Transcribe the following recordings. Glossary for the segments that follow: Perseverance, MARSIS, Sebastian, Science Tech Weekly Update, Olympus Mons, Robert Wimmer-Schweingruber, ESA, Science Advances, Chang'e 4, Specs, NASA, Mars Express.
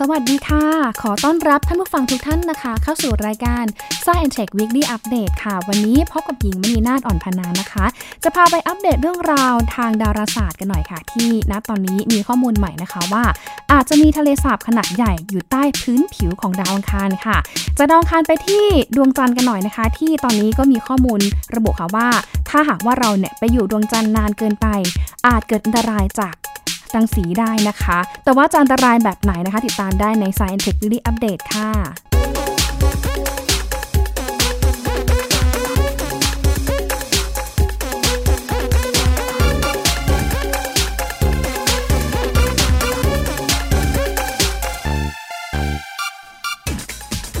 สวัสดีค่ะขอต้อนรับท่านผู้ฟังทุกท่านนะคะเข้าสู่รายการ Science Tech Weekly Update ค่ะวันนี้พบกับหญิงมณีนาฏอ่อนพนานะคะจะพาไปอัปเดตเรื่องราวทางดาราศาสตร์กันหน่อยค่ะที่ณตอนนี้มีข้อมูลใหม่นะคะว่าอาจจะมีทะเลสาบขนาดใหญ่อยู่ใต้พื้นผิวของดาวอังคารค่ะจากดาวอังคารไปที่ดวงจันทร์กันหน่อยนะคะที่ตอนนี้ก็มีข้อมูลระบุค่ะว่าถ้าหากว่าเราเนี่ยไปอยู่ดวงจันทร์นานเกินไปอาจเกิดอันตรายจากรังสีได้นะคะแต่ว่าจะอันตรายแบบไหนนะคะติดตามได้ใน Science Tech Weekly Update ค่ะ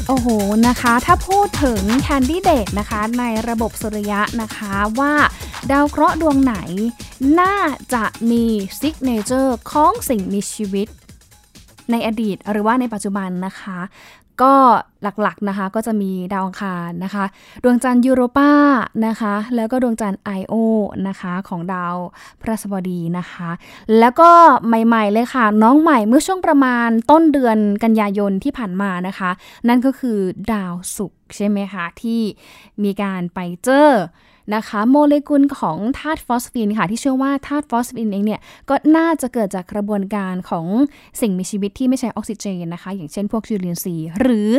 โอ้โหนะคะถ้าพูดถึงแคนดิเดตนะคะในระบบสุริยะนะคะว่าดาวเคราะห์ดวงไหนน่าจะมีซิกเนเจอร์ของสิ่งมีชีวิตในอดีตหรือว่าในปัจจุบันนะคะก็หลักๆนะคะก็จะมีดาวอังคารนะคะดวงจันทร์ยูโรปานะคะแล้วก็ดวงจันทร์ไอโอนะคะของดาวพฤหัสบดีนะคะแล้วก็ใหม่ๆเลยค่ะน้องใหม่เมื่อช่วงประมาณต้นเดือนกันยายนที่ผ่านมานะคะนั่นก็คือดาวศุกร์ใช่ไหมคะที่มีการไปเจอนะคะโมเลกุลของธาตุฟอสฟินค่ะที่เชื่อว่าธาตุฟอสฟินเองเนี่ยก็น่าจะเกิดจากกระบวนการของสิ่งมีชีวิตที่ไม่ใช้ออกซิเจนนะคะอย่างเช่นพวกจุลินทรีย์หรือ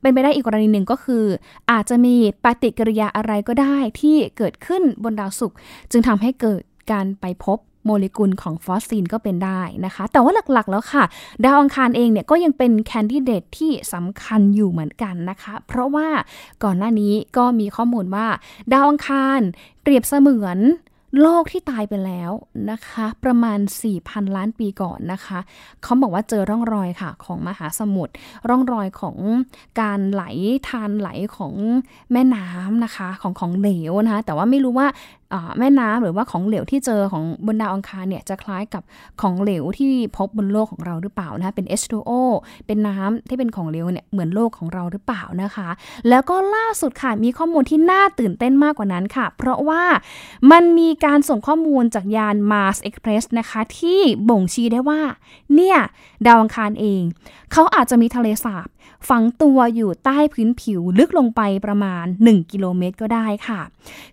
เป็นไปได้อีกกรณีหนึ่งก็คืออาจจะมีปฏิกิริยาอะไรก็ได้ที่เกิดขึ้นบนดาวศุกร์จึงทำให้เกิดการไปพบโมเลกุลของฟอสฟินก็เป็นได้นะคะแต่ว่าหลักๆแล้วค่ะดาวอังคารเองเนี่ยก็ยังเป็นแคนดิเดตที่สำคัญอยู่เหมือนกันนะคะเพราะว่าก่อนหน้านี้ก็มีข้อมูลว่าดาวอังคารเปรียบเสมือนโลกที่ตายไปแล้วนะคะประมาณ 4,000 ล้านปีก่อนนะคะเขาบอกว่าเจอร่องรอยค่ะของมหาสมุทรร่องรอยของการไหลทานไหลของแม่น้ำนะคะของเหลวนะคะแต่ว่าไม่รู้ว่าแม่น้ำหรือว่าของเหลวที่เจอของบนดาวอังคารเนี่ยจะคล้ายกับของเหลวที่พบบนโลกของเราหรือเปล่านะคะเป็น H2O เป็นน้ำที่เป็นของเหลวเนี่ยเหมือนโลกของเราหรือเปล่านะคะแล้วก็ล่าสุดค่ะมีข้อมูลที่น่าตื่นเต้นมากกว่านั้นค่ะเพราะว่ามันมีการส่งข้อมูลจากยาน Mars Express นะคะที่บ่งชี้ได้ว่าเนี่ยดาวอังคารเองเขาอาจจะมีทะเลสาบฝังตัวอยู่ใต้พื้นผิวลึกลงไปประมาณ1กิโลเมตรก็ได้ค่ะ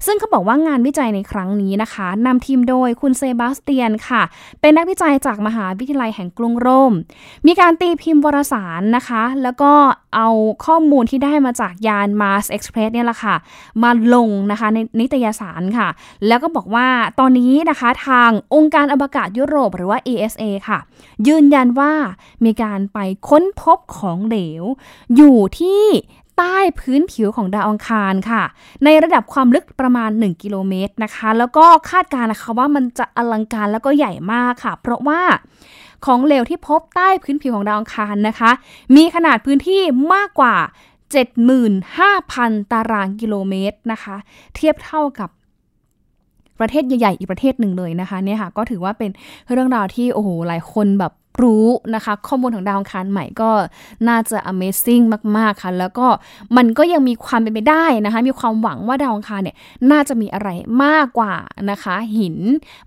ซึ่งเขาบอกว่างานวิจัยในครั้งนี้นะคะนำทีมโดยคุณเซบาสเตียนค่ะเป็นนักวิจัยจากมหาวิทยาลัยแห่งกรุงโรมมีการตีพิมพ์วารสารนะคะแล้วก็เอาข้อมูลที่ได้มาจากยาน Mars Express เนี่ยแหละค่ะมาลงนะคะในนิตยสารค่ะแล้วก็บอกว่าตอนนี้นะคะทางองค์การอวกาศยุโรปหรือว่า ESA ค่ะยืนยันว่ามีการไปค้นพบของเหลวอยู่ที่ใต้พื้นผิวของดาวอังคารค่ะในระดับความลึกประมาณ1กิโลเมตรนะคะแล้วก็คาดการณ์นะคะว่ามันจะอลังการแล้วก็ใหญ่มากค่ะเพราะว่าของเหลวที่พบใต้พื้นผิวของดาวอังคารนะคะมีขนาดพื้นที่มากกว่า 75,000 ตารางกิโลเมตรนะคะเทียบเท่ากับประเทศใหญ่ๆอีกประเทศหนึ่งเลยนะคะเนี่ยค่ะก็ถือว่าเป็นเรื่องราวที่โอ้โหหลายคนแบบรู้นะคะข้อมูลของดาวอังคารใหม่ก็น่าจะ Amazing มากๆค่ะแล้วก็มันก็ยังมีความเป็นไปได้นะคะมีความหวังว่าดาวอังคารเนี่ยน่าจะมีอะไรมากกว่านะคะหิน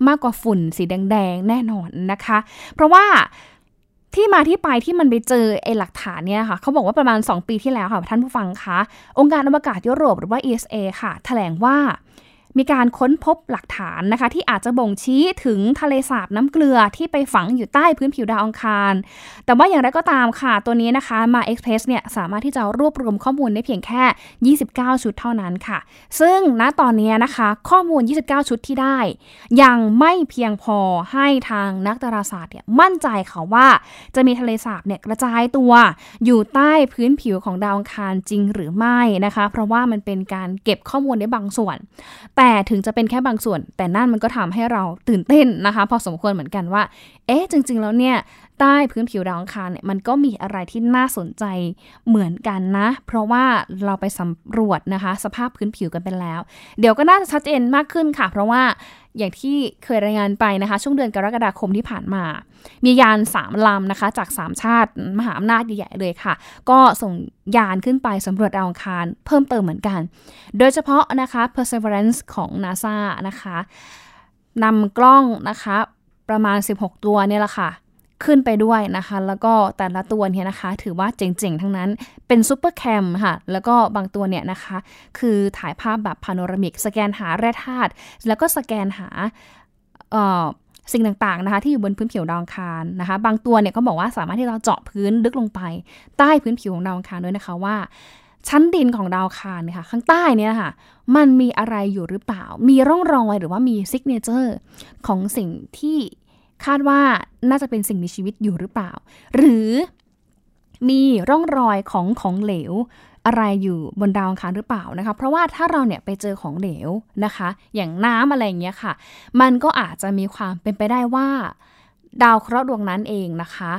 มากกว่าฝุ่นสีแดงๆแน่นอนนะคะเพราะว่าที่มาที่ไปที่มันไปเจอไอ้หลักฐานเนี่ยค่ะเขาบอกว่าประมาณ2ปีที่แล้วค่ะท่านผู้ฟังคะองค์การอวกาศยุโรปหรือว่า ESA ค่ะแถลงว่ามีการค้นพบหลักฐานนะคะที่อาจจะบ่งชี้ถึงทะเลสาบน้ำเกลือที่ไปฝังอยู่ใต้พื้นผิวดาวอังคารแต่ว่าอย่างไรก็ตามค่ะตัวนี้นะคะมา Express เนี่ยสามารถที่จะรวบรวมข้อมูลได้เพียงแค่29ชุดเท่านั้นค่ะซึ่งณตอนนี้นะคะข้อมูล29ชุดที่ได้ยังไม่เพียงพอให้ทางนักดาราศาสตร์เนี่ยมั่นใจค่ะว่าจะมีทะเลสาบเนี่ยกระจายตัวอยู่ใต้พื้นผิวของดาวอังคารจริงหรือไม่นะคะเพราะว่ามันเป็นการเก็บข้อมูลได้บางส่วนแต่ถึงจะเป็นแค่บางส่วนแต่นั่นมันก็ทำให้เราตื่นเต้นนะคะพอสมควรเหมือนกันว่าเอ๊ะจริงๆแล้วเนี่ยใต้พื้นผิวดาวอังคารเนี่ยมันก็มีอะไรที่น่าสนใจเหมือนกันนะเพราะว่าเราไปสำรวจนะคะสภาพพื้นผิวกันไปแล้วเดี๋ยวก็น่าจะชัดเจนมากขึ้นค่ะเพราะว่าอย่างที่เคยรายงานไปนะคะช่วงเดือนกรกฎาคมที่ผ่านมามียาน3ลำนะคะจาก3ชาติมหาอำนาจใหญ่ๆเลยค่ะก็ส่งยานขึ้นไปสำรวจดาวอังคารเพิ่มเติมเหมือนกันโดยเฉพาะนะคะ Perseverance ของ NASA นะคะนำกล้องนะคะประมาณ16 ตัวเนี่ยแหละค่ะ ขึ้นไปด้วยนะคะแล้วก็แต่ละตัวเนี่ยนะคะถือว่าเจ๋งๆทั้งนั้นเป็นซุปเปอร์แคมค่ะแล้วก็บางตัวเนี่ยนะคะคือถ่ายภาพแบบพาโนรามิกสแกนหาแร่ธาตุแล้วก็สแกนหาสิ่งต่างๆนะคะที่อยู่บนพื้นผิวดาวอังคารนะคะบางตัวเนี่ยก็บอกว่าสามารถที่เราเจาะพื้นลึกลงไปใต้พื้นผิวของดาวอังคารด้วยนะคะว่าชั้นดินของดาวอังคารค่ะข้างใต้เนี่ยค่ะมันมีอะไรอยู่หรือเปล่ามีร่องรอยหรือว่ามีซิกเนเจอร์ของสิ่งที่คาดว่าน่าจะเป็นสิ่งมีชีวิตอยู่หรือเปล่าหรือมีร่องรอยของเหลวอะไรอยู่บนดาวอังคารหรือเปล่านะคะเพราะว่าถ้าเราเนี่ยไปเจอของเหลวนะคะอย่างน้ำอะไรอย่างเงี้ยค่ะมันก็อาจจะมีความเป็นไปได้ว่าดาวเคราะห์ดวงนั้นเองนะคะ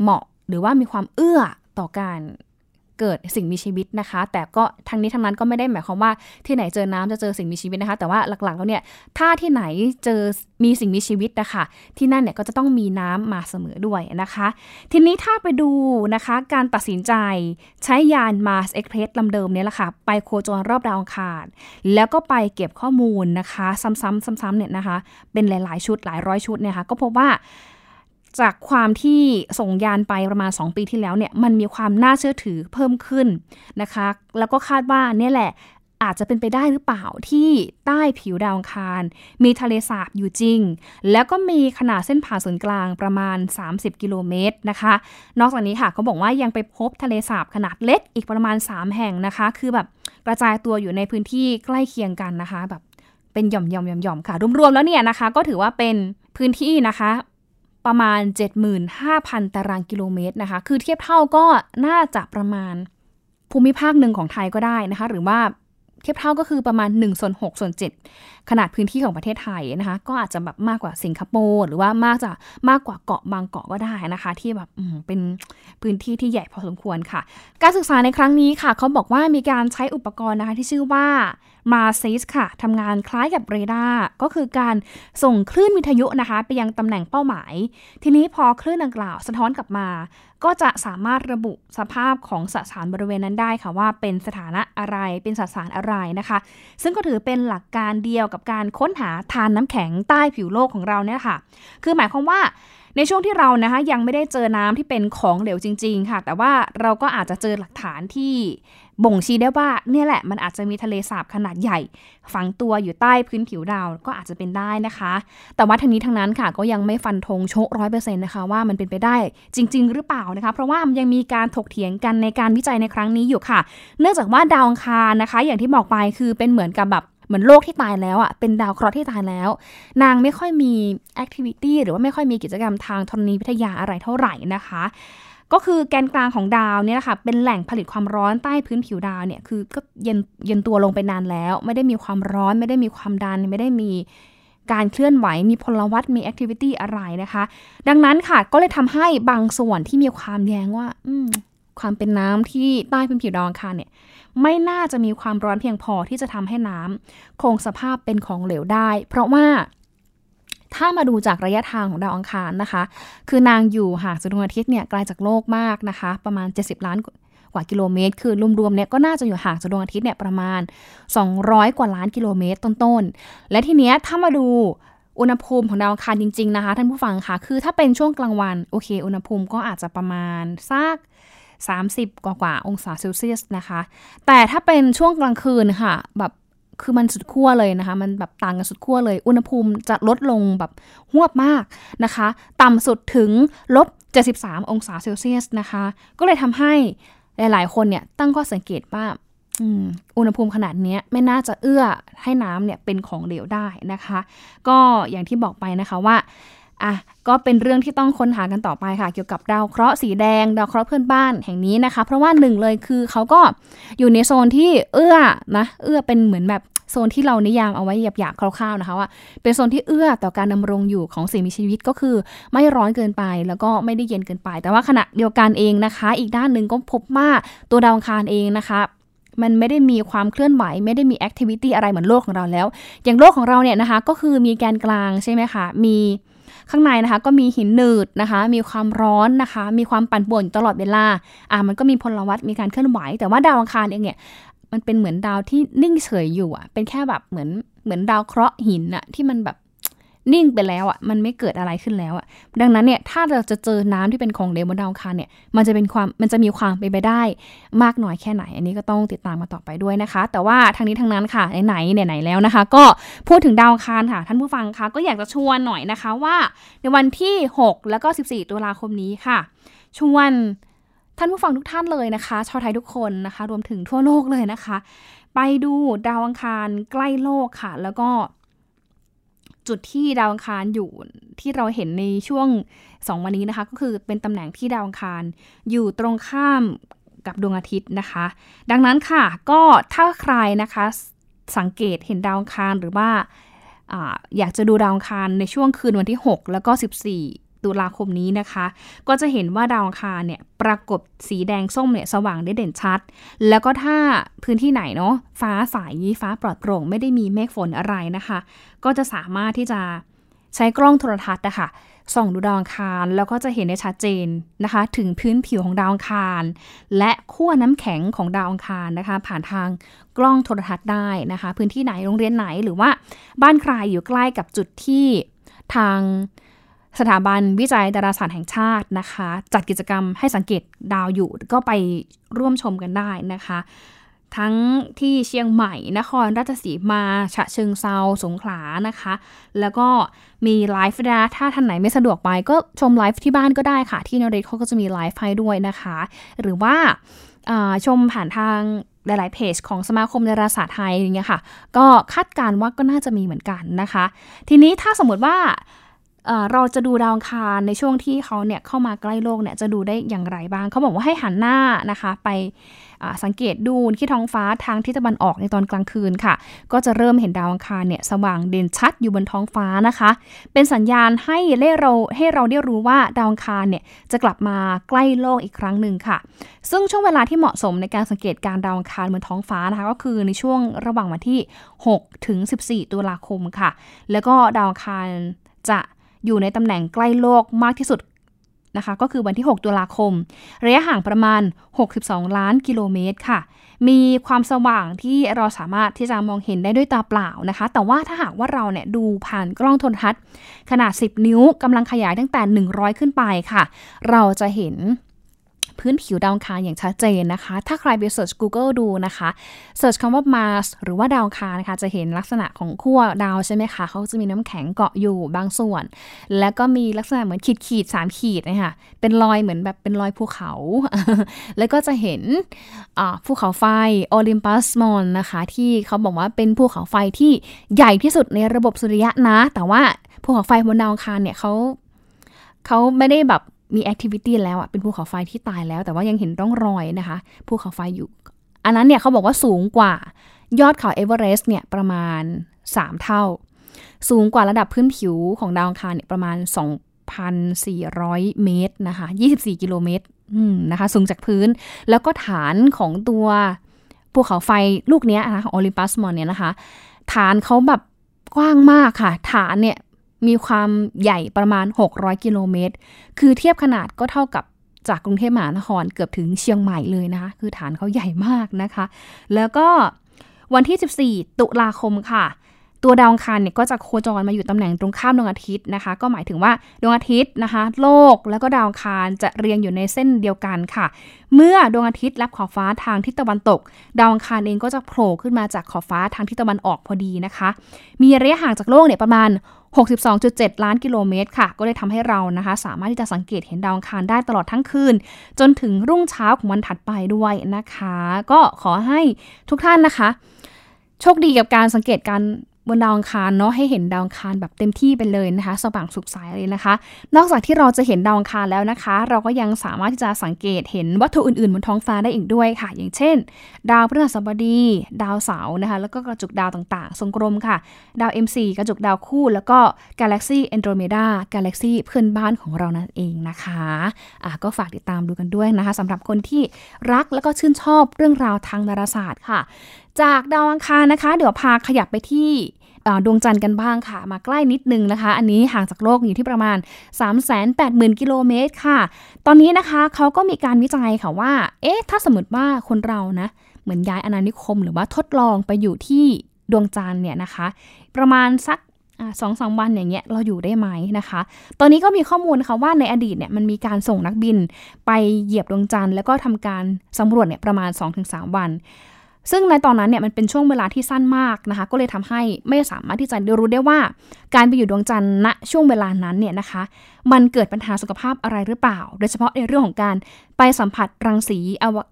เหมาะหรือว่ามีความเอื้อต่อการเกิดสิ่งมีชีวิตนะคะแต่ก็ทั้งนี้ทั้งนั้นก็ไม่ได้หมายความว่าที่ไหนเจอน้ำจะเจอสิ่งมีชีวิตนะคะแต่ว่าหลักๆแล้วเนี่ยถ้าที่ไหนเจอมีสิ่งมีชีวิตนะคะที่นั่นเนี่ยก็จะต้องมีน้ำมาเสมอด้วยนะคะทีนี้ถ้าไปดูนะคะการตัดสินใจใช้ยาน Mars Express ลำเดิมเนี่ยแหละค่ะไปโคจรรอบดาวอังคารแล้วก็ไปเก็บข้อมูลนะคะซ้ำๆเนี่ยนะคะเป็นหลายๆชุดหลายร้อยชุดเนี่ยค่ะก็พบว่าจากความที่ส่งยานไปประมาณ2 ปีที่แล้วเนี่ยมันมีความน่าเชื่อถือเพิ่มขึ้นนะคะแล้วก็คาดว่าเนี่ยแหละอาจจะเป็นไปได้หรือเปล่าที่ใต้ผิวดาวอังคารมีทะเลสาบอยู่จริงแล้วก็มีขนาดเส้นผ่าศูนย์กลางประมาณ30กิโลเมตรนะคะนอกจากนี้ค่ะเขาบอกว่ายังไปพบทะเลสาบขนาดเล็กอีกประมาณ3แห่งนะคะคือแบบกระจายตัวอยู่ในพื้นที่ใกล้เคียงกันนะคะแบบเป็นหย่อมๆๆค่ะรวมๆแล้วเนี่ยนะคะก็ถือว่าเป็นพื้นที่นะคะประมาณ 75,000 ตารางกิโลเมตรนะคะคือเทียบเท่าก็น่าจะประมาณภูมิภาคหนึ่งของไทยก็ได้นะคะหรือว่าเทียบเท่าก็คือประมาณ 1/6/7 ขนาดพื้นที่ของประเทศไทยนะคะก็อาจจะแบบมากกว่าสิงคโปร์หรือว่ามากกว่าเกาะบางเกาะก็ได้นะคะที่แบบเป็นพื้นที่ที่ใหญ่พอสมควรค่ะการศึกษาในครั้งนี้ค่ะเขาบอกว่ามีการใช้อุปกรณ์นะคะที่ชื่อว่า MARSIS ค่ะทำงานคล้ายกับเรดาร์ก็คือการส่งคลื่นวิทยุนะคะไปยังตำแหน่งเป้าหมายทีนี้พอคลื่นดังกล่าวสะท้อนกลับมาก็จะสามารถระบุสภาพของสสารบริเวณนั้นได้ค่ะว่าเป็นสถานะอะไรเป็นสสารอะไรนะคะซึ่งก็ถือเป็นหลักการเดียวกับการค้นหาธารน้ำแข็งใต้ผิวโลกของเราเนี่ยค่ะคือหมายความว่าในช่วงที่เรานะคะยังไม่ได้เจอน้ำที่เป็นของเหลวจริงๆค่ะแต่ว่าเราก็อาจจะเจอหลักฐานที่บ่งชี้ได้ว่าเนี่ยแหละมันอาจจะมีทะเลสาบขนาดใหญ่ฝังตัวอยู่ใต้พื้นผิวดาวก็อาจจะเป็นได้นะคะแต่ว่าทั้งนี้ทั้งนั้นค่ะก็ยังไม่ฟันธงโชะ 100% นะคะว่ามันเป็นไปได้จริงๆหรือเปล่านะคะเพราะว่ามันยังมีการถกเถียงกันในการวิจัยในครั้งนี้อยู่ค่ะเนื่องจากว่าดาวอังคารนะคะอย่างที่บอกไปคือเป็นเหมือนกับแบบเหมือนโลกที่ตายแล้วอ่ะเป็นดาวเคราะห์ที่ตายแล้วนางไม่ค่อยมีแอคทิวิตี้หรือว่าไม่ค่อยมีกิจกรรมทางธรณีวิทยาอะไรเท่าไหร่นะคะก็คือแกนกลางของดาวเนี่ยนะคะเป็นแหล่งผลิตความร้อนใต้พื้นผิวดาวเนี่ยคือก็เย็นตัวลงไปนานแล้วไม่ได้มีความร้อนไม่ได้มีความดันไม่ได้มีการเคลื่อนไหวมีพลวัตมีแอคทิวิตี้อะไรนะคะดังนั้นค่ะก็เลยทำให้บางส่วนที่มีความแย้งว่าความเป็นน้ำที่ใต้พื้นผิวดาวอังคารเนี่ยไม่น่าจะมีความร้อนเพียงพอที่จะทำให้น้ำคงสภาพเป็นของเหลวได้เพราะว่าถ้ามาดูจากระยะทางของดาวอังคารนะคะคือนางอยู่ห่างจากดวงอาทิตย์เนี่ยไกลจากโลกมากนะคะประมาณ70ล้านกว่ากิโลเมตรคือรวมๆเนี่ยก็น่าจะอยู่ห่างจากดวงอาทิตย์เนี่ยประมาณ200กว่าล้านกิโลเมตรต้นๆและทีเนี้ยถ้ามาดูอุณหภูมิของดาวอังคารจริงๆนะคะท่านผู้ฟังค่ะคือถ้าเป็นช่วงกลางวันโอเคอุณหภูมิก็อาจจะประมาณสัก30กว่าองศาเซลเซียสนะคะแต่ถ้าเป็นช่วงกลางคืนค่ะแบบคือมันสุดขั้วเลยนะคะมันแบบต่างกันสุดขั้วเลยอุณหภูมิจะลดลงแบบหวบมากนะคะต่ำสุดถึง-73องศาเซลเซียสนะคะก็เลยทำให้หลายๆคนเนี่ยตั้งข้อสังเกตว่าอุณหภูมิขนาดนี้ไม่น่าจะเอื้อให้น้ำเนี่ยเป็นของเหลวได้นะคะก็อย่างที่บอกไปนะคะว่าก็เป็นเรื่องที่ต้องค้นหากันต่อไปค่ะเกี่ยวกับดาวเคราะห์สีแดงดาวเคราะห์เพื่อนบ้านแห่งนี้นะคะเพราะว่า1เลยคือเขาก็อยู่ในโซนที่เอื้อเป็นเหมือนแบบโซนที่เรานิยามเอาไว้หยาบๆคร่าวๆนะคะว่าเป็นโซนที่เอื้อต่อการดำรงอยู่ของสิ่งมีชีวิตก็คือไม่ร้อนเกินไปแล้วก็ไม่ได้เย็นเกินไปแต่ว่าขณะเดียวกันเองนะคะอีกด้านหนึ่งก็พบว่าตัวดาวอังคารเองนะคะมันไม่ได้มีความเคลื่อนไหวไม่ได้มีแอคทิวิตี้อะไรเหมือนโลกของเราแล้วอย่างโลกของเราเนี่ยนะคะก็คือมีแกนกลางใช่ไหมคะมีข้างในนะคะก็มีหินหนืดนะคะมีความร้อนนะคะมีความปั่นป่วนตลอดเวลามันก็มีพลวัตมีการเคลื่อนไหวแต่ว่าดาวอังคารเองเนี่ยมันเป็นเหมือนดาวที่นิ่งเฉยอยู่เป็นแค่แบบเหมือนดาวเคราะห์หินที่มันแบบ นิ่งไปแล้วอ่ะมันไม่เกิดอะไรขึ้นแล้วอ่ะดังนั้นเนี่ยถ้าเราจะเจอน้ำที่เป็นของเหลวบนดาวอังคารเนี่ยมันจะมีความเป็นไปได้มากน้อยแค่ไหนอันนี้ก็ต้องติดตามมาต่อไปด้วยนะคะแต่ว่าทางนี้ทางนั้นค่ะไหนแล้วนะคะก็พูดถึงดาวอังคารค่ะท่านผู้ฟังคะก็อยากจะชวนหน่อยนะคะว่าในวันที่6แล้วก็14ตุลาคมนี้ค่ะชวนท่านผู้ฟังทุกท่านเลยนะคะชาวไทยทุกคนนะคะรวมถึงทั่วโลกเลยนะคะไปดูดาวอังคารใกล้โลกค่ะแล้วก็จุดที่ดาวอังคารอยู่ที่เราเห็นในช่วง2วันนี้นะคะก็คือเป็นตำแหน่งที่ดาวอังคารอยู่ตรงข้ามกับดวงอาทิตย์นะคะดังนั้นค่ะก็ถ้าใครนะคะสังเกตเห็นดาวอังคารหรือว่าอยากจะดูดาวอังคารในช่วงคืนวันที่6แล้วก็14ตุลาคมนี้นะคะก็จะเห็นว่าดาวอังคารเนี่ยปรากฏสีแดงส้มเนี่ยสว่างได้เด่นชัดแล้วก็ถ้าพื้นที่ไหนเนาะฟ้าใสฟ้าปลอดโปร่งไม่ได้มีเมฆฝนอะไรนะคะก็จะสามารถที่จะใช้กล้องโทรทัศน์นะคะส่องดูดาวอังคารแล้วก็จะเห็นได้ชัดเจนนะคะถึงพื้นผิวของดาวอังคารและขั้วน้ำแข็งของดาวอังคารนะคะผ่านทางกล้องโทรทัศน์ได้นะคะพื้นที่ไหนโรงเรียนไหนหรือว่าบ้านใครอยู่ใกล้กับจุดที่ทางสถาบันวิจัยดาราศาสตร์แห่งชาตินะคะจัดกิจกรรมให้สังเกตดาวอยู่ก็ไปร่วมชมกันได้นะคะทั้งที่เชียงใหม่นครราชสีมาฉะเชิงเทราสงขลานะคะแล้วก็มีไลฟ์นะถ้าท่านไหนไม่สะดวกไปก็ชมไลฟ์ที่บ้านก็ได้ค่ะที่นเรศเขาก็จะมีไลฟ์ให้ด้วยนะคะหรือว่าชมผ่านทางหลายๆเพจของสมาคมดาราศาสตร์ไทยอย่างเงี้ยค่ะก็คาดการณ์ว่าก็น่าจะมีเหมือนกันนะคะทีนี้ถ้าสมมติว่าเราจะดูดาวอังคารในช่วงที่เขาเนี่ยเข้ามาใกล้โลกเนี่ยจะดูได้อย่างไรบ้างเขาบอกว่าให้หันหน้านะคะไปสังเกตดูที่ท้องฟ้าทางทิศตะวันออกในตอนกลางคืนค่ะก็จะเริ่มเห็นดาวอังคารเนี่ยสว่างเด่นชัดอยู่บนท้องฟ้านะคะเป็นสัญญาณให้เราได้รู้ว่าดาวอังคารเนี่ยจะกลับมาใกล้โลกอีกครั้งนึงค่ะซึ่งช่วงเวลาที่เหมาะสมในการสังเกตการดาวอังคารบนท้องฟ้านะคะก็คือในช่วงระหว่างวันที่6ถึง14ตุลาคมค่ะแล้วก็ดาวอังคารจะอยู่ในตำแหน่งใกล้โลกมากที่สุดนะคะก็คือวันที่6ตุลาคมระยะห่างประมาณ62ล้านกิโลเมตรค่ะมีความสว่างที่เราสามารถที่จะมองเห็นได้ด้วยตาเปล่านะคะแต่ว่าถ้าหากว่าเราเนี่ยดูผ่านกล้องโทรทัศน์ขนาด10นิ้วกำลังขยายตั้งแต่100ขึ้นไปค่ะเราจะเห็นพื้นผิวดาวอังคารอย่างชัดเจนนะคะถ้าใครไปเสิร์ช Google ดูนะคะเสิร์ชคำว่า Mars หรือว่าดาวอังคารนะคะจะเห็นลักษณะของขั้วดาวใช่ไหมคะเขาจะมีน้ำแข็งเกาะอยู่บางส่วนแล้วก็มีลักษณะเหมือนขีดๆ3ขีดนะคะเป็นรอยเหมือนแบบเป็นรอยภูเขา แล้วก็จะเห็นภูเขาไฟ Olympus Mons นะคะที่เขาบอกว่าเป็นภูเขาไฟที่ใหญ่ที่สุดในระบบสุริยะนะแต่ว่าภูเขาไฟบนดาวอังคารเนี่ยเขาไม่ได้แบบมีแอคทิวิตี้แล้วอ่ะเป็นภูเขาไฟที่ตายแล้วแต่ว่ายังเห็นร่องรอยนะคะภูเขาไฟอยู่อันนั้นเนี่ยเขาบอกว่าสูงกว่ายอดเขาเอเวอเรสต์เนี่ยประมาณ3เท่าสูงกว่าระดับพื้นผิวของดาวอังคารเนี่ยประมาณ 2,400 เมตรนะคะ24กิโลเมตรนะคะสูงจากพื้นแล้วก็ฐานของตัวภูเขาไฟลูกเนี้ยนะคะโอลิมปัสมอนเนี่ยนะคะฐานเขาแบบกว้างมากค่ะฐานเนี่ยมีความใหญ่ประมาณ600กิโลเมตรคือเทียบขนาดก็เท่ากับจากกรุงเทพมหานครเกือบถึงเชียงใหม่เลยนะคะคือฐานเขาใหญ่มากนะคะแล้วก็วันที่14ตุลาคมค่ะตัวดาวอังคารเนี่ยก็จะโคจรมาอยู่ตำแหน่งตรงข้ามดวงอาทิตย์นะคะก็หมายถึงว่าดวงอาทิตย์นะคะโลกแล้วก็ดาวอังคารจะเรียงอยู่ในเส้นเดียวกันค่ะเมื่อดวงอาทิตย์รับขอบฟ้าทางทิศตะวันตกดาวอังคารเองก็จะโผล่ขึ้นมาจากขอบฟ้าทางทิศตะวันออกพอดีนะคะมีระยะห่างจากโลกเนี่ยประมาณ62.7 ล้านกิโลเมตรค่ะก็เลยทำให้เรานะคะสามารถที่จะสังเกตเห็นดาวอังคารได้ตลอดทั้งคืนจนถึงรุ่งเช้าของวันถัดไปด้วยนะคะก็ขอให้ทุกท่านนะคะโชคดีกับการสังเกตการบนดาวอังคารเนาะให้เห็นดาวอังคารแบบเต็มที่ไปเลยนะคะสว่างสุขใสเลยนะคะนอกจากที่เราจะเห็นดาวอังคารแล้วนะคะเราก็ยังสามารถที่จะสังเกตเห็นวัตถุอื่นๆบนท้องฟ้าได้อีกด้วยค่ะอย่างเช่นดาวพฤหัสบดีดาวเสาร์นะคะแล้วก็กระจุกดาวต่างๆทรงกลมค่ะดาว M4 กระจุกดาวคู่แล้วก็กาแล็กซี่แอนโดรเมดากาแล็กซี่เพื่อนบ้านของเรานั่นเองนะคะก็ฝากติดตามดูกันด้วยนะคะสำหรับคนที่รักแล้วก็ชื่นชอบเรื่องราวทางดาราศาสตร์ค่ะจากดาวอังคารนะคะเดี๋ยวพาขยับไปที่ดวงจันทร์กันบ้างค่ะมาใกล้นิดนึงนะคะอันนี้ห่างจากโลกอยู่ที่ประมาณ 380,000 กิโลเมตรค่ะตอนนี้นะคะเขาก็มีการวิจัยค่ะว่าเอ๊ะถ้าสมมติว่าคนเรานะเหมือนย้ายอาณานิคมหรือว่าทดลองไปอยู่ที่ดวงจันทร์เนี่ยนะคะประมาณสัก 2-3 วันอย่างเงี้ยเราอยู่ได้ไหมนะคะตอนนี้ก็มีข้อมูลนะคะว่าในอดีตเนี่ยมันมีการส่งนักบินไปเหยียบดวงจันทร์แล้วก็ทำการสำรวจเนี่ยประมาณ 2-3 วันซึ่งในตอนนั้นเนี่ยมันเป็นช่วงเวลาที่สั้นมากนะคะก็เลยทำให้ไม่สามารถที่จะรู้ได้ว่าการไปอยู่ดวงจันทร์ณช่วงเวลานั้นเนี่ยนะคะมันเกิดปัญหาสุขภาพอะไรหรือเปล่าโดยเฉพาะในเรื่องของการไปสัมผัสรังสี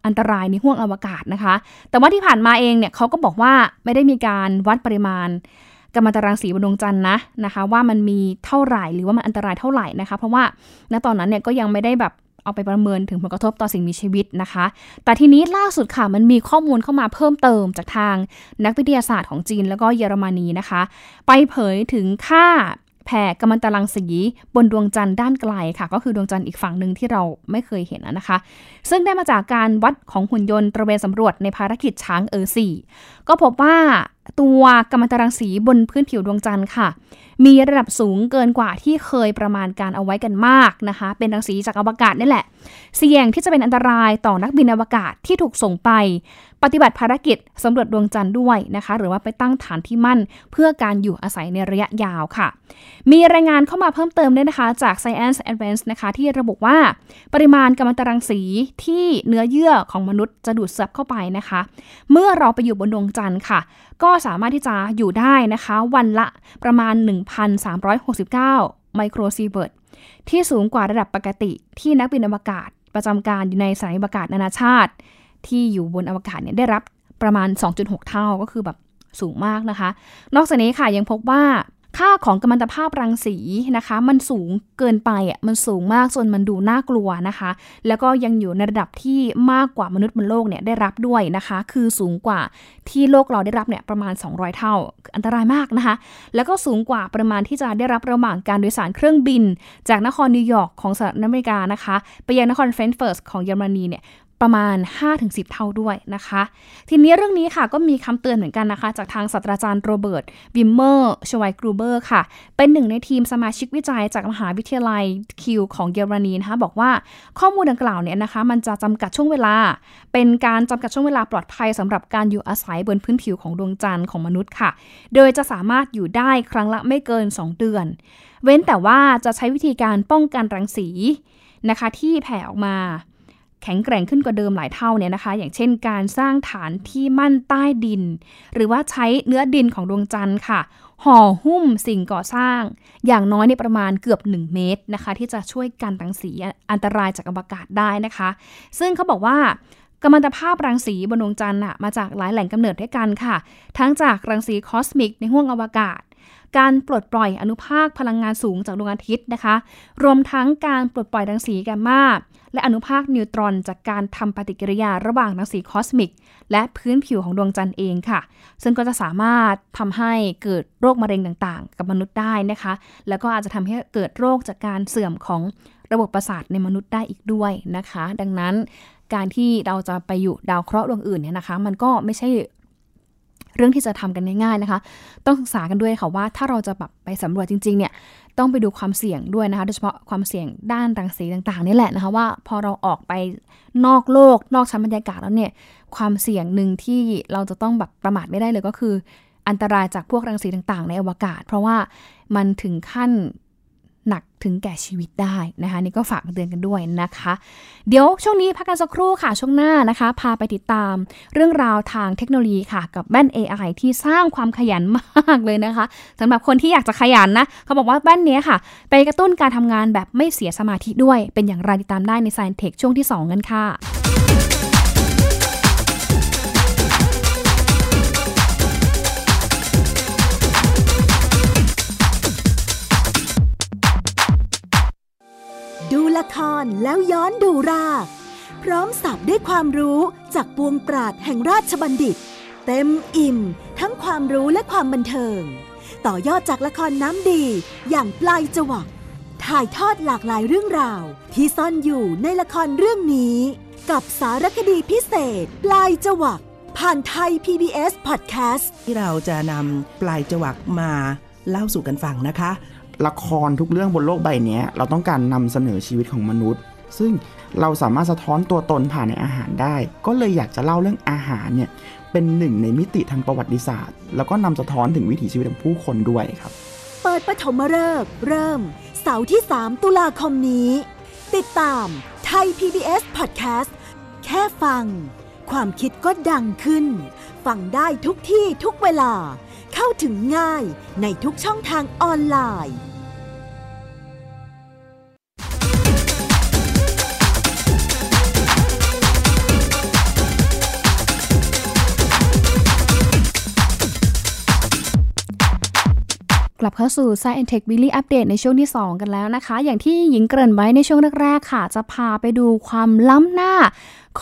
อันตรายในห้วงอวกาศนะคะแต่ว่าที่ผ่านมาเองเนี่ยเขาก็บอกว่าไม่ได้มีการวัดปริมาณกัมมันตรังสีบนดวงจันทร์นะคะว่ามันมีเท่าไหร่หรือว่ามันอันตรายเท่าไหร่นะคะเพราะว่าณตอนนั้นเนี่ยก็ยังไม่ได้แบบเอาไปประเมินถึงผลกระทบต่อสิ่งมีชีวิตนะคะแต่ทีนี้ล่าสุดค่ะมันมีข้อมูลเข้ามาเพิ่มเติมจากทางนักวิทยาศาสตร์ของจีนแล้วก็เยอรมนีนะคะไปเผยถึงค่าแผ่กัมมันตรังสีบนดวงจันทร์ด้านไกลค่ะก็คือดวงจันทร์อีกฝั่งหนึ่งที่เราไม่เคยเห็นนะคะซึ่งได้มาจากการวัดของหุ่นยนต์ตระเวนสำรวจในภารกิจช้าง4ก็พบว่าตัวกัมมันตรังสีบนพื้นผิวดวงจันทร์ค่ะมีระดับสูงเกินกว่าที่เคยประมาณการเอาไว้กันมากนะคะเป็นรังสีจากอวกาศนี่แหละเสี่ยงที่จะเป็นอันตรายต่อนักบินอวกาศที่ถูกส่งไปปฏิบัติภารกิจสำรวจดวงจันทร์ด้วยนะคะหรือว่าไปตั้งฐานที่มั่นเพื่อการอยู่อาศัยในระยะยาวค่ะมีรายงานเข้ามาเพิ่มเติมด้วยนะคะจาก Science Advances นะคะที่ระบุว่าปริมาณกัมมันตรังสีที่เนื้อเยื่อของมนุษย์จะดูดซึมเข้าไปนะคะเมื่อเราไปอยู่บนดวงจันทร์ค่ะก็สามารถที่จะอยู่ได้นะคะวันละประมาณ 1,369 ไมโครซีเวิร์ตที่สูงกว่าระดับปกติที่นักบินอวกาศประจำการอยู่ในสถานีอวกาศนานาชาติที่อยู่บนอวกาศเนี่ยได้รับประมาณ 2.6 เท่าก็คือแบบสูงมากนะคะนอกจากนี้ค่ะยังพบว่าค่าของกัมมันตภาพรังสีนะคะมันสูงเกินไปอ่ะมันสูงมากจนมันดูน่ากลัวนะคะแล้วก็ยังอยู่ในระดับที่มากกว่ามนุษย์บนโลกเนี่ยได้รับด้วยนะคะคือสูงกว่าที่โลกเราได้รับเนี่ยประมาณ200เท่าอันตรายมากนะคะแล้วก็สูงกว่าประมาณที่จะได้รับระหว่างการโดยสารเครื่องบินจากนครนิวยอร์กของสหรัฐอเมริกานะคะไปยังนครแฟรงก์เฟิร์ตของเยอรมนีเนี่ยประมาณ 5-10 เท่าด้วยนะคะทีนี้เรื่องนี้ค่ะก็มีคำเตือนเหมือนกันนะคะจากทางศาสตราจารย์โรเบิร์ตวิมเมอร์ชไวกรูเบอร์ค่ะเป็นหนึ่งในทีมสมาชิกวิจัยจากมหาวิทยาลัยคิวของเยอรมนีนะคะบอกว่าข้อมูลดังกล่าวเนี่ยนะคะมันจะจำกัดช่วงเวลาเป็นการจำกัดช่วงเวลาปลอดภัยสำหรับการอยู่อาศัยบนพื้นผิวของดวงจันทร์ของมนุษย์ค่ะโดยจะสามารถอยู่ได้ครั้งละไม่เกิน2 เดือนเว้นแต่ว่าจะใช้วิธีการป้องกันรังสีนะคะที่แผ่ออกมาแข็งแกร่งขึ้นกว่าเดิมหลายเท่าเนี่ยนะคะอย่างเช่นการสร้างฐานที่มั่นใต้ดินหรือว่าใช้เนื้อดินของดวงจันทร์ค่ะห่อหุ้มสิ่งก่อสร้างอย่างน้อยในประมาณเกือบ1เมตรนะคะที่จะช่วยกันรังสีอันตรายจากอวกาศได้นะคะซึ่งเขาบอกว่ากัมมันตภาพรังสีบนดวงจันทร์มาจากหลายแหล่งกำเนิดด้วยกันค่ะทั้งจากรังสีคอสมิกในห้วงอวกาศการปลดปล่อยอนุภาคพลังงานสูงจากดวงอาทิตย์นะคะรวมทั้งการปลดปล่อยรังสีแกมมาและอนุภาคนิวตรอนจากการทำปฏิกิริยาระหว่างรังสีคอสมิกและพื้นผิวของดวงจันทร์เองค่ะซึ่งก็จะสามารถทำให้เกิดโรคมะเร็งต่างๆกับมนุษย์ได้นะคะแล้วก็อาจจะทำให้เกิดโรคจากการเสื่อมของระบบประสาทในมนุษย์ได้อีกด้วยนะคะดังนั้นการที่เราจะไปอยู่ดาวเคราะห์ดวงอื่นเนี่ยนะคะมันก็ไม่ใช่เรื่องที่จะทำกันง่ายๆนะคะต้องศึกษากันด้วยค่ะว่าถ้าเราจะแบบไปสำรวจจริงๆเนี่ยต้องไปดูความเสี่ยงด้วยนะคะโดยเฉพาะความเสี่ยงด้านรังสีต่างๆนี่แหละนะคะว่าพอเราออกไปนอกโลกนอกชั้นบรรยากาศแล้วเนี่ยความเสี่ยงหนึ่งที่เราจะต้องแบบประมาทไม่ได้เลยก็คืออันตรายจากพวกรังสีต่างๆในอวกาศเพราะว่ามันถึงขั้นหนักถึงแก่ชีวิตได้นะคะนี่ก็ฝากเตือนกันด้วยนะคะเดี๋ยวช่วงนี้พักกันสักครู่ค่ะช่วงหน้านะคะพาไปติดตามเรื่องราวทางเทคโนโลยีค่ะกับแว่น AI ที่สร้างความขยันมากเลยนะคะสำหรับคนที่อยากจะขยันนะเขาบอกว่าแว่นนี้ค่ะไปกระตุ้นการทำงานแบบไม่เสียสมาธิด้วยเป็นอย่างไรติดตามได้ใน Science Tech ช่วงที่2กันค่ะดูละครแล้วย้อนดูรากพร้อมสับด้วยความรู้จากปวงปราชญ์แห่งราชบัณฑิตเต็มอิ่มทั้งความรู้และความบันเทิงต่อยอดจากละครน้ำดีอย่างปลายจวักถ่ายทอดหลากหลายเรื่องราวที่ซ่อนอยู่ในละครเรื่องนี้กับสารคดีพิเศษปลายจวักผ่านไทย PBS Podcast ที่เราจะนำปลายจวักมาเล่าสู่กันฟังนะคะละครทุกเรื่องบนโลกใบนี้เราต้องการนำเสนอชีวิตของมนุษย์ซึ่งเราสามารถสะท้อนตัวตนผ่านในอาหารได้ก็เลยอยากจะเล่าเรื่องอาหารเนี่ยเป็นหนึ่งในมิติทางประวัติศาสตร์แล้วก็นำสะท้อนถึงวิถีชีวิตของผู้คนด้วยครับ เปิดปฐมฤกษ์เริ่มเสาร์ที่3ตุลาคมนี้ติดตามไทย PBS Podcast แค่ฟังความคิดก็ดังขึ้นฟังได้ทุกที่ทุกเวลาเข้าถึงง่ายในทุกช่องทางออนไลน์กลับเข้าสู่ Science and Tech Weekly Update ในช่วงที่2กันแล้วนะคะอย่างที่หญิงเกริ่นไว้ในช่วงแรกๆค่ะจะพาไปดูความล้ำหน้า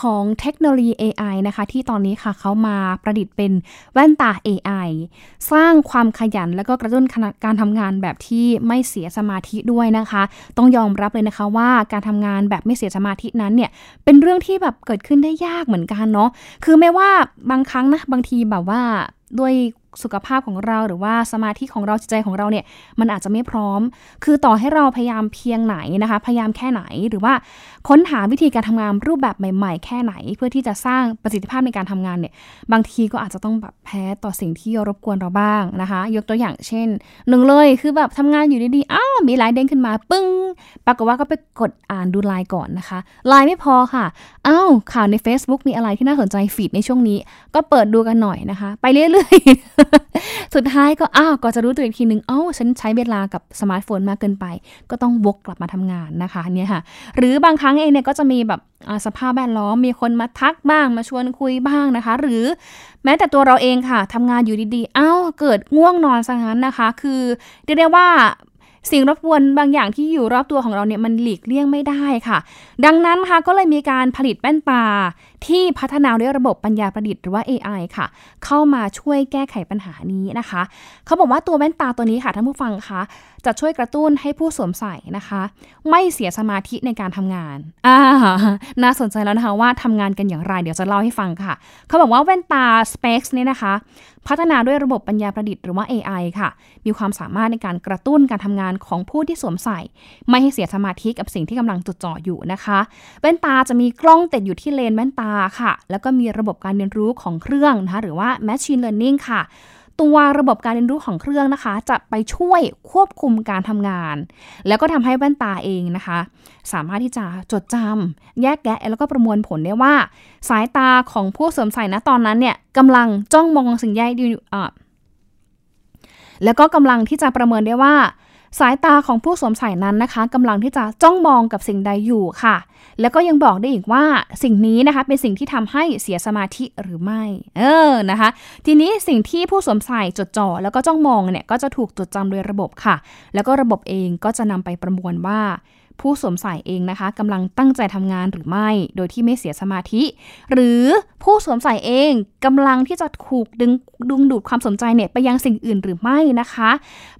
ของเทคโนโลยี AI นะคะที่ตอนนี้ค่ะเขามาประดิษฐ์เป็นแว่นตา AI สร้างความขยันแล้วก็กระตุ้นการทำงานแบบที่ไม่เสียสมาธิด้วยนะคะต้องยอมรับเลยนะคะว่าการทำงานแบบไม่เสียสมาธินั้นเนี่ยเป็นเรื่องที่แบบเกิดขึ้นได้ยากเหมือนกันเนาะคือแม้ว่าบางครั้งนะบางทีแบบว่าด้วยสุขภาพของเราหรือว่าสมาธิของเราจิตใจของเราเนี่ยมันอาจจะไม่พร้อมคือต่อให้เราพยายามเพียงไหนนะคะพยายามแค่ไหนหรือว่าค้นหาวิธีการทำงานรูปแบบใหม่ๆแค่ไหนเพื่อที่จะสร้างประสิทธิภาพในการทำงานเนี่ยบางทีก็อาจจะต้องแบบแพ้ต่อสิ่งที่รบกวนเราบ้างนะคะยกตัวอย่างเช่นหนึ่งเลยคือแบบทำงานอยู่ดีๆอ้าวมีไลน์เด้งขึ้นมาปึ้งปรากฏว่าก็ไปกดอ่านดูไลน์ก่อนนะคะไลน์ไม่พอค่ะอ้าวข่าวใน Facebook มีอะไรที่น่าสนใจฟีดในช่วงนี้ก็เปิดดูกันหน่อยนะคะไปเรื่อยๆสุดท้ายก็ก็จะรู้ตัวอีกทีนึงฉันใช้เวลากับสมาร์ทโฟนมากเกินไปก็ต้องวกกลับมาทำงานนะคะเนี่ยค่ะหรือบางครั้งเองเนี่ยก็จะมีแบบสภาพแวดล้อมมีคนมาทักบ้างมาชวนคุยบ้างนะคะหรือแม้แต่ตัวเราเองค่ะทำงานอยู่ดีๆเกิดง่วงนอนซะงั้นนะคะคือเรียกได้ว่าสิ่งรบกวนบางอย่างที่อยู่รอบตัวของเราเนี่ยมันหลีกเลี่ยงไม่ได้ค่ะดังนั้นค่ะก็เลยมีการผลิตแว่นตาที่พัฒนาด้วยระบบปัญญาประดิษฐ์หรือว่า AI ค่ะเข้ามาช่วยแก้ไขปัญหานี้นะคะเขาบอกว่าตัวแว่นตาตัวนี้ค่ะท่านผู้ฟังคะจะช่วยกระตุ้นให้ผู้สวมใส่นะคะไม่เสียสมาธิในการทำงานน่าสนใจแล้วนะคะว่าทำงานกันอย่างไรเดี๋ยวจะเล่าให้ฟังค่ะเขาบอกว่าแว่นตา Specs เนี่ยนะคะพัฒนาด้วยระบบปัญญาประดิษฐ์หรือว่า AI ค่ะมีความสามารถในการกระตุ้นการทำงานของผู้ที่สวมใส่ไม่ให้เสียสมาธิกับสิ่งที่กำลังจดจ่ออยู่นะคะแว่นตาจะมีกล้องติดอยู่ที่เลนส์แว่นตาค่ะแล้วก็มีระบบการเรียนรู้ของเครื่องนะคะหรือว่า Machine Learning ค่ะตัวระบบการเรียนรู้ของเครื่องนะคะจะไปช่วยควบคุมการทำงานแล้วก็ทำให้แว่นตาเองนะคะสามารถที่จะจดจำแยกแยะแล้วก็ประมวลผลได้ว่าสายตาของผู้สวมใส่ณตอนนั้นเนี่ยกำลังจ้องมองสิ่งใหญ่อยู่แล้วก็กำลังที่จะประเมินได้ว่าสายตาของผู้สวมใส่นั้นนะคะกำลังที่จะจ้องมองกับสิ่งใดอยู่ค่ะแล้วก็ยังบอกได้อีกว่าสิ่งนี้นะคะเป็นสิ่งที่ทำให้เสียสมาธิหรือไม่นะคะทีนี้สิ่งที่ผู้สวมใส่จดจ่อแล้วก็จ้องมองเนี่ยก็จะถูกจดจำโดยระบบค่ะแล้วก็ระบบเองก็จะนำไปประมวลว่าผู้สวมใส่เองนะคะกำลังตั้งใจทำงานหรือไม่โดยที่ไม่เสียสมาธิหรือผู้สวมใส่เองกำลังที่จะถูกดึงดูดความสนใจเนี่ยไปยังสิ่งอื่นหรือไม่นะคะ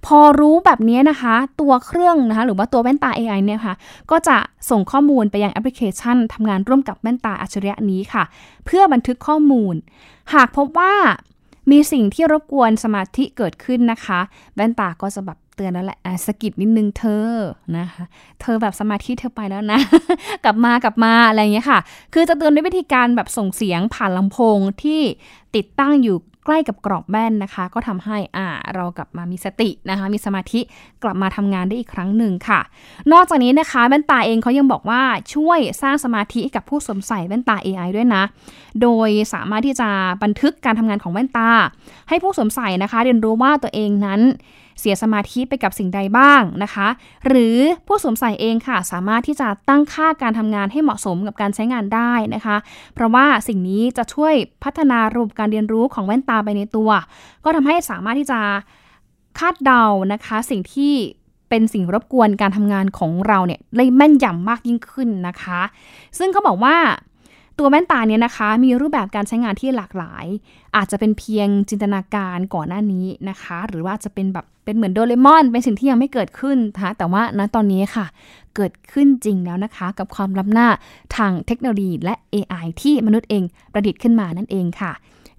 พอรู้แบบนี้นะคะตัวเครื่องนะคะหรือว่าตัวแว่นตา AI เนี่ยค่ะก็จะส่งข้อมูลไปยังแอปพลิเคชันทำงานร่วมกับแว่นตาอัจฉริยะนี้ค่ะเพื่อบันทึกข้อมูลหากพบว่ามีสิ่งที่รบกวนสมาธิเกิดขึ้นนะคะแว่นตาก็จะแบบเตือนแล้วแหละสะกิดนิดนึงเธอนะคะเธอแบบสมาธิเธอไปแล้วนะ กลับมาอะไรอย่างเงี้ยค่ะคือจะเตือนด้วยวิธีการแบบส่งเสียงผ่านลำโพงที่ติดตั้งอยู่ใกล้กับกรอบแว่นนะคะก็ทำให้เรากลับมามีสตินะคะมีสมาธิกลับมาทำงานได้อีกครั้งหนึ่งค่ะนอกจากนี้นะคะแว่นตาเองเขายังบอกว่าช่วยสร้างสมาธิกับผู้สวมใส่แว่นตา AI ด้วยนะโดยสามารถที่จะบันทึกการทำงานของแว่นตาให้ผู้สวมใส่นะคะเรียนรู้ว่าตัวเองนั้นเสียสมาธิไปกับสิ่งใดบ้างนะคะหรือผู้สวมใส่เองค่ะสามารถที่จะตั้งค่าการทำงานให้เหมาะสมกับการใช้งานได้นะคะเพราะว่าสิ่งนี้จะช่วยพัฒนาระบบการเรียนรู้ของแว่นตาไปในตัวก็ทำให้สามารถที่จะคาดเดานะคะสิ่งที่เป็นสิ่งรบกวนการทำงานของเราเนี่ยได้แม่นยำมากยิ่งขึ้นนะคะซึ่งเขาบอกว่าตัวแว่นตาเนี่ยนะคะมีรูปแบบการใช้งานที่หลากหลายอาจจะเป็นเพียงจินตนาการก่อนหน้านี้นะคะหรือว่าจะเป็นแบบเป็นเหมือนโดเรมอนเป็นสิ่งที่ยังไม่เกิดขึ้นนะคะแต่ว่าณตอนนี้ค่ะเกิดขึ้นจริงแล้วนะคะกับความล้ำหน้าทางเทคโนโลยีและ AI ที่มนุษย์เองประดิษฐ์ขึ้นมานั่นเองค่ะ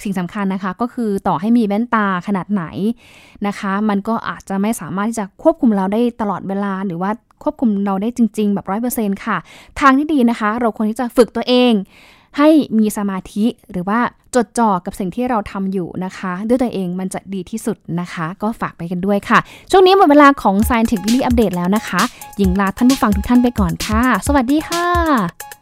สิ่งสำคัญนะคะก็คือต่อให้มีแว่นตาขนาดไหนนะคะมันก็อาจจะไม่สามารถที่จะควบคุมเราได้ตลอดเวลาหรือว่าควบคุมเราได้จริงๆแบบ 100% ค่ะทางที่ดีนะคะเราควรที่จะฝึกตัวเอง ให้มีสมาธิหรือว่าจดจ่อกับสิ่งที่เราทำอยู่นะคะด้วยตัวเองมันจะดีที่สุดนะคะก็ฝากไปกันด้วยค่ะช่วงนี้หมดเวลาของ Science Weekly Update แล้วนะคะหญิงลาท่านผู้ฟังทุกท่านไปก่อนค่ะสวัสดีค่ะ